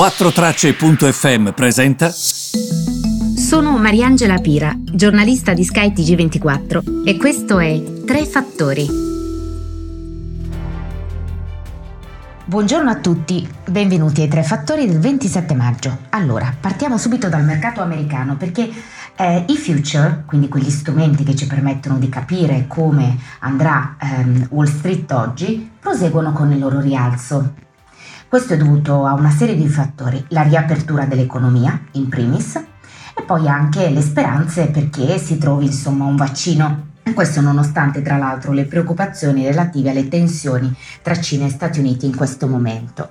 4Tracce.fm presenta. Sono Mariangela Pira, giornalista di Sky TG24 e questo è Tre Fattori. Buongiorno a tutti, benvenuti ai Tre Fattori del 27 maggio. Allora, partiamo subito dal mercato americano perché i future, quindi quegli strumenti che ci permettono di capire come andrà Wall Street oggi, proseguono con il loro rialzo. Questo è dovuto a una serie di fattori, la riapertura dell'economia in primis e poi anche le speranze perché si trovi insomma un vaccino. Questo nonostante tra l'altro le preoccupazioni relative alle tensioni tra Cina e Stati Uniti in questo momento.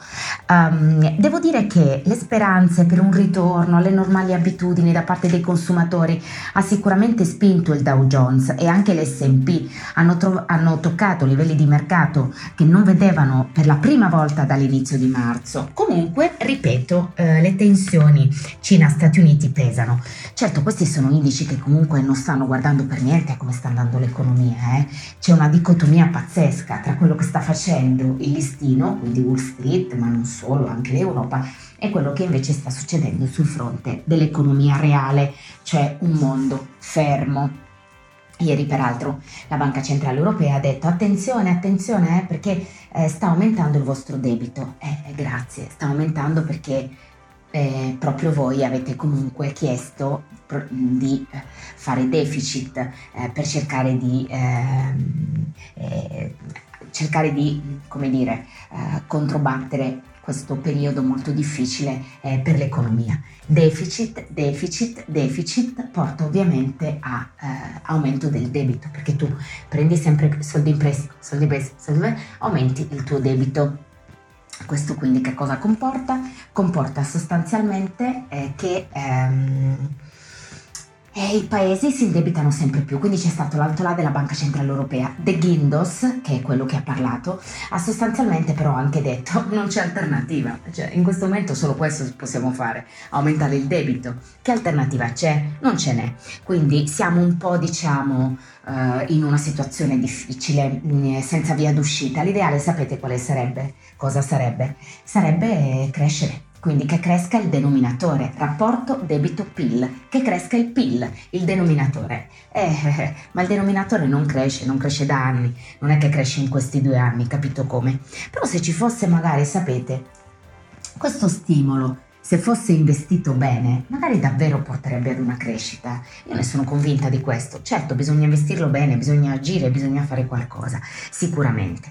Devo dire che le speranze per un ritorno alle normali abitudini da parte dei consumatori ha sicuramente spinto il Dow Jones e anche l'S&P hanno toccato livelli di mercato che non vedevano per la prima volta dall'inizio di marzo. Comunque, ripeto, le tensioni Cina-Stati Uniti pesano. Certo, questi sono indici che comunque non stanno guardando per niente a come sta andando l'economia. C'è una dicotomia pazzesca tra quello che sta facendo il listino, quindi Wall Street, ma non solo, anche l'Europa, e quello che invece sta succedendo sul fronte dell'economia reale, cioè un mondo fermo. Ieri peraltro la Banca Centrale Europea ha detto attenzione perché sta aumentando il vostro debito. Grazie, sta aumentando perché proprio voi avete comunque chiesto di fare deficit per cercare di controbattere questo periodo molto difficile per l'economia. Deficit porta ovviamente a aumento del debito, perché tu prendi sempre soldi in prestito, aumenti il tuo debito. Questo quindi che cosa comporta? Comporta sostanzialmente che i paesi si indebitano sempre più, quindi c'è stato l'altolà della Banca Centrale Europea. De Guindos, che è quello che ha parlato, ha sostanzialmente però anche detto non c'è alternativa, cioè in questo momento solo questo possiamo fare, aumentare il debito. Che alternativa c'è? Non ce n'è, quindi siamo un po' in una situazione difficile, senza via d'uscita. L'ideale sapete quale sarebbe? Cosa sarebbe? Sarebbe crescere, quindi che cresca il denominatore, rapporto debito-PIL, che cresca il PIL, il denominatore. Ma il denominatore non cresce da anni, non è che cresce in questi 2 anni, capito come? Però se ci fosse magari, sapete, questo stimolo, se fosse investito bene, magari davvero porterebbe ad una crescita. Io ne sono convinta di questo. Certo, bisogna investirlo bene, bisogna agire, bisogna fare qualcosa, sicuramente.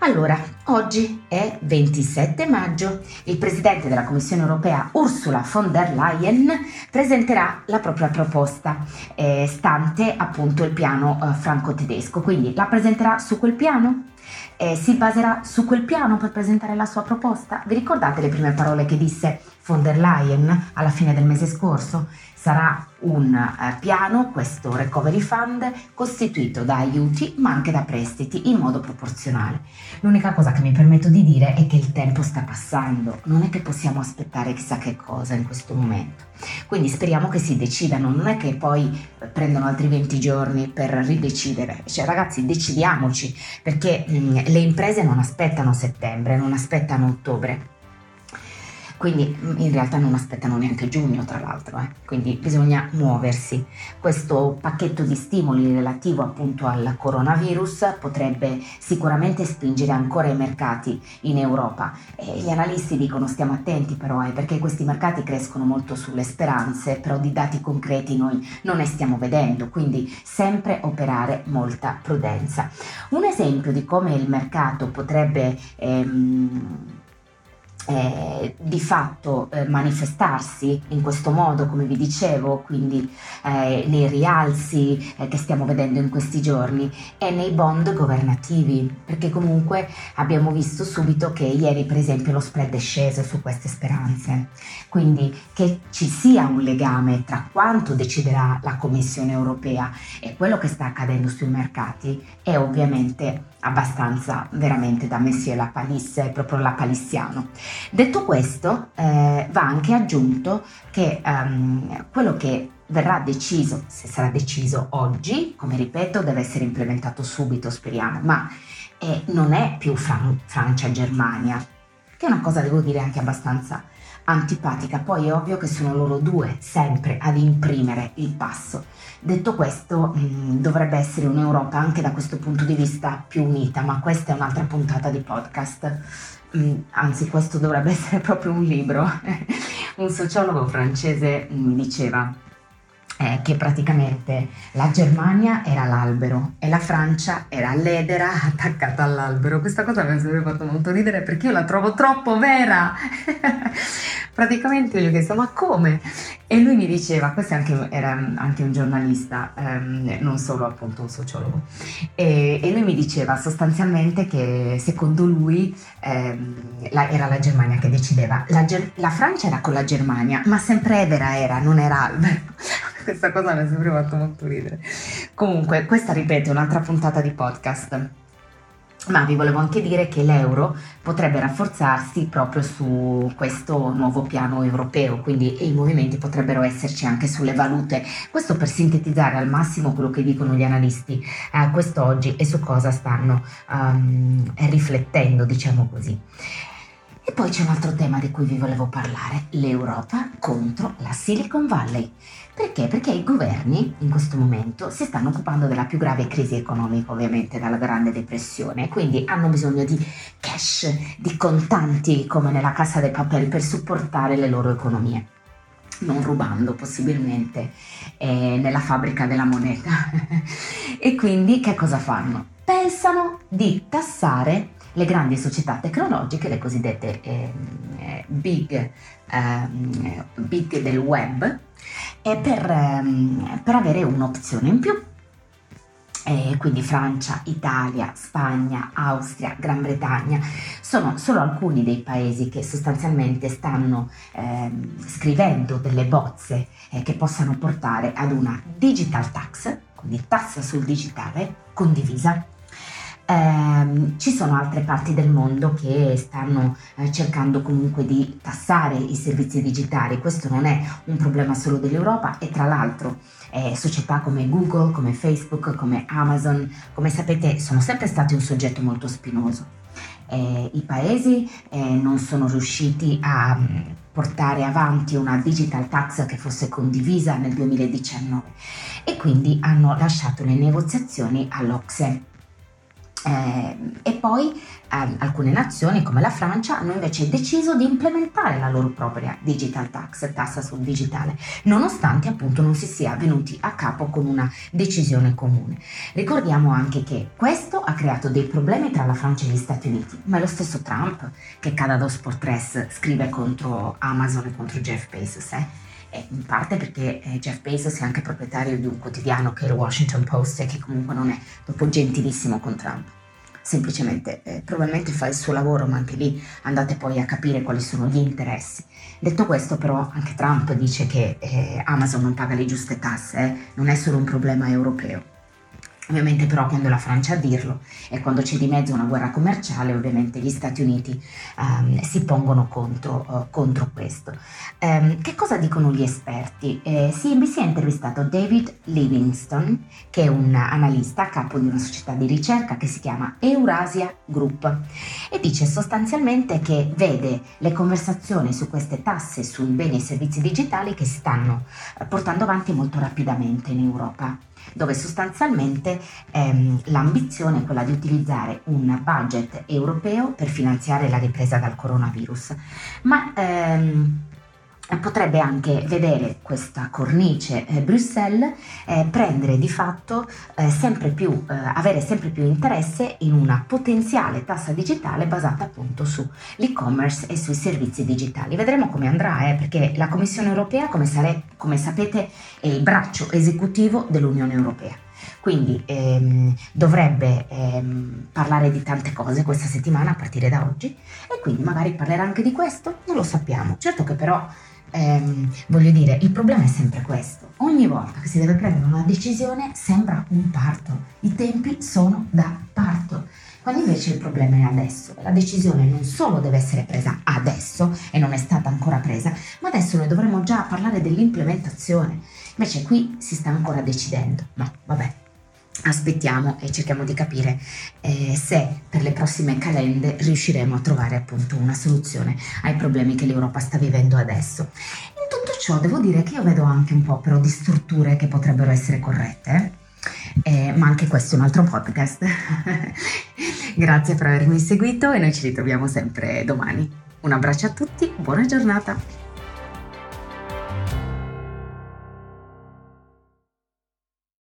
Allora, oggi è 27 maggio, il presidente della Commissione Europea, Ursula von der Leyen, presenterà la propria proposta, stante appunto il piano franco-tedesco. Quindi la presenterà su quel piano? Si baserà su quel piano per presentare la sua proposta? Vi ricordate le prime parole che disse von der Leyen alla fine del mese scorso? Sarà un piano, questo Recovery Fund, costituito da aiuti ma anche da prestiti in modo proporzionale. L'unica cosa che mi permetto di dire è che il tempo sta passando, non è che possiamo aspettare chissà che cosa in questo momento. Quindi speriamo che si decidano, non è che poi prendono altri 20 giorni per ridecidere. Cioè ragazzi, decidiamoci, perché le imprese non aspettano settembre, non aspettano ottobre. Quindi in realtà non aspettano neanche giugno, tra l'altro, Quindi bisogna muoversi. Questo pacchetto di stimoli relativo appunto al coronavirus potrebbe sicuramente spingere ancora i mercati in Europa. Gli analisti dicono stiamo attenti però, perché questi mercati crescono molto sulle speranze, però di dati concreti noi non ne stiamo vedendo, quindi sempre operare molta prudenza. Un esempio di come il mercato potrebbe di fatto manifestarsi in questo modo, come vi dicevo, quindi nei rialzi che stiamo vedendo in questi giorni e nei bond governativi, perché comunque abbiamo visto subito che ieri per esempio lo spread è sceso su queste speranze, quindi che ci sia un legame tra quanto deciderà la Commissione Europea e quello che sta accadendo sui mercati è ovviamente abbastanza veramente da Monsieur la Palisse, proprio la palissiano. Detto questo, va anche aggiunto che quello che verrà deciso, se sarà deciso oggi, come ripeto, deve essere implementato subito, speriamo, ma non è più Francia-Germania, che è una cosa, devo dire, anche abbastanza antipatica. Poi è ovvio che sono loro due sempre ad imprimere il passo. Detto questo, dovrebbe essere un'Europa anche da questo punto di vista più unita, ma questa è un'altra puntata di podcast. Anzi, questo dovrebbe essere proprio un libro. Un sociologo francese mi diceva che praticamente la Germania era l'albero e la Francia era l'edera attaccata all'albero. Questa cosa mi ha sempre fatto molto ridere perché io la trovo troppo vera. Praticamente io gli ho chiesto: ma come? E lui mi diceva, questo era anche un giornalista, non solo appunto un sociologo, e lui mi diceva sostanzialmente che secondo lui era la Germania che decideva, la Francia era con la Germania, ma sempre edera era, non era albero. Questa cosa mi ha sempre fatto molto ridere. Comunque, questa, ripeto, è un'altra puntata di podcast. Ma vi volevo anche dire che l'euro potrebbe rafforzarsi proprio su questo nuovo piano europeo, quindi i movimenti potrebbero esserci anche sulle valute. Questo per sintetizzare al massimo quello che dicono gli analisti quest'oggi e su cosa stanno riflettendo, diciamo così. E poi c'è un altro tema di cui vi volevo parlare: l'Europa contro la Silicon Valley. Perché? Perché i governi in questo momento si stanno occupando della più grave crisi economica, ovviamente dalla Grande Depressione, quindi hanno bisogno di cash, di contanti come nella Casa de Papel per supportare le loro economie, non rubando possibilmente nella fabbrica della moneta. E quindi che cosa fanno? Pensano di tassare le grandi società tecnologiche, le cosiddette big del web, e per avere un'opzione in più. E quindi Francia, Italia, Spagna, Austria, Gran Bretagna sono solo alcuni dei paesi che sostanzialmente stanno scrivendo delle bozze che possano portare ad una digital tax, quindi tassa sul digitale condivisa. Ci sono altre parti del mondo che stanno cercando comunque di tassare i servizi digitali. Questo non è un problema solo dell'Europa e tra l'altro società come Google, come Facebook, come Amazon, come sapete, sono sempre stati un soggetto molto spinoso. I paesi non sono riusciti a portare avanti una digital tax che fosse condivisa nel 2019 e quindi hanno lasciato le negoziazioni all'OCSE. E poi alcune nazioni come la Francia hanno invece deciso di implementare la loro propria digital tax, tassa sul digitale, nonostante appunto non si sia venuti a capo con una decisione comune. Ricordiamo anche che questo ha creato dei problemi tra la Francia e gli Stati Uniti, ma è lo stesso Trump che cada dos por tres scrive contro Amazon e contro Jeff Bezos, in parte perché Jeff Bezos è anche proprietario di un quotidiano che è il Washington Post e che comunque non è dopo gentilissimo con Trump, semplicemente probabilmente fa il suo lavoro, ma anche lì andate poi a capire quali sono gli interessi. Detto questo, però, anche Trump dice che Amazon non paga le giuste tasse, non è solo un problema europeo. Ovviamente però quando la Francia a dirlo e quando c'è di mezzo una guerra commerciale, ovviamente gli Stati Uniti si pongono contro questo. Che cosa dicono gli esperti? CNBC ha intervistato David Livingstone, che è un analista a capo di una società di ricerca che si chiama Eurasia Group, e dice sostanzialmente che vede le conversazioni su queste tasse sui beni e servizi digitali che si stanno portando avanti molto rapidamente in Europa, dove sostanzialmente l'ambizione è quella di utilizzare un budget europeo per finanziare la ripresa dal coronavirus, ma potrebbe anche vedere questa cornice Bruxelles prendere di fatto avere sempre più interesse in una potenziale tassa digitale basata appunto sull'e-commerce e sui servizi digitali. Vedremo come andrà, perché la Commissione Europea, come sapete, è il braccio esecutivo dell'Unione Europea. Quindi dovrebbe parlare di tante cose questa settimana a partire da oggi, e quindi magari parlerà anche di questo, non lo sappiamo. Certo che però voglio dire, il problema è sempre questo: ogni volta che si deve prendere una decisione sembra un parto, i tempi sono da parto, quando invece il problema è adesso. La decisione non solo deve essere presa adesso e non è stata ancora presa, ma adesso noi dovremmo già parlare dell'implementazione, invece qui si sta ancora decidendo. No, vabbè, aspettiamo e cerchiamo di capire se per le prossime calende riusciremo a trovare appunto una soluzione ai problemi che l'Europa sta vivendo adesso. In tutto ciò devo dire che io vedo anche un po' però di strutture che potrebbero essere corrette. Ma anche questo è un altro podcast. Grazie per avermi seguito e noi ci ritroviamo sempre domani. Un abbraccio a tutti, buona giornata.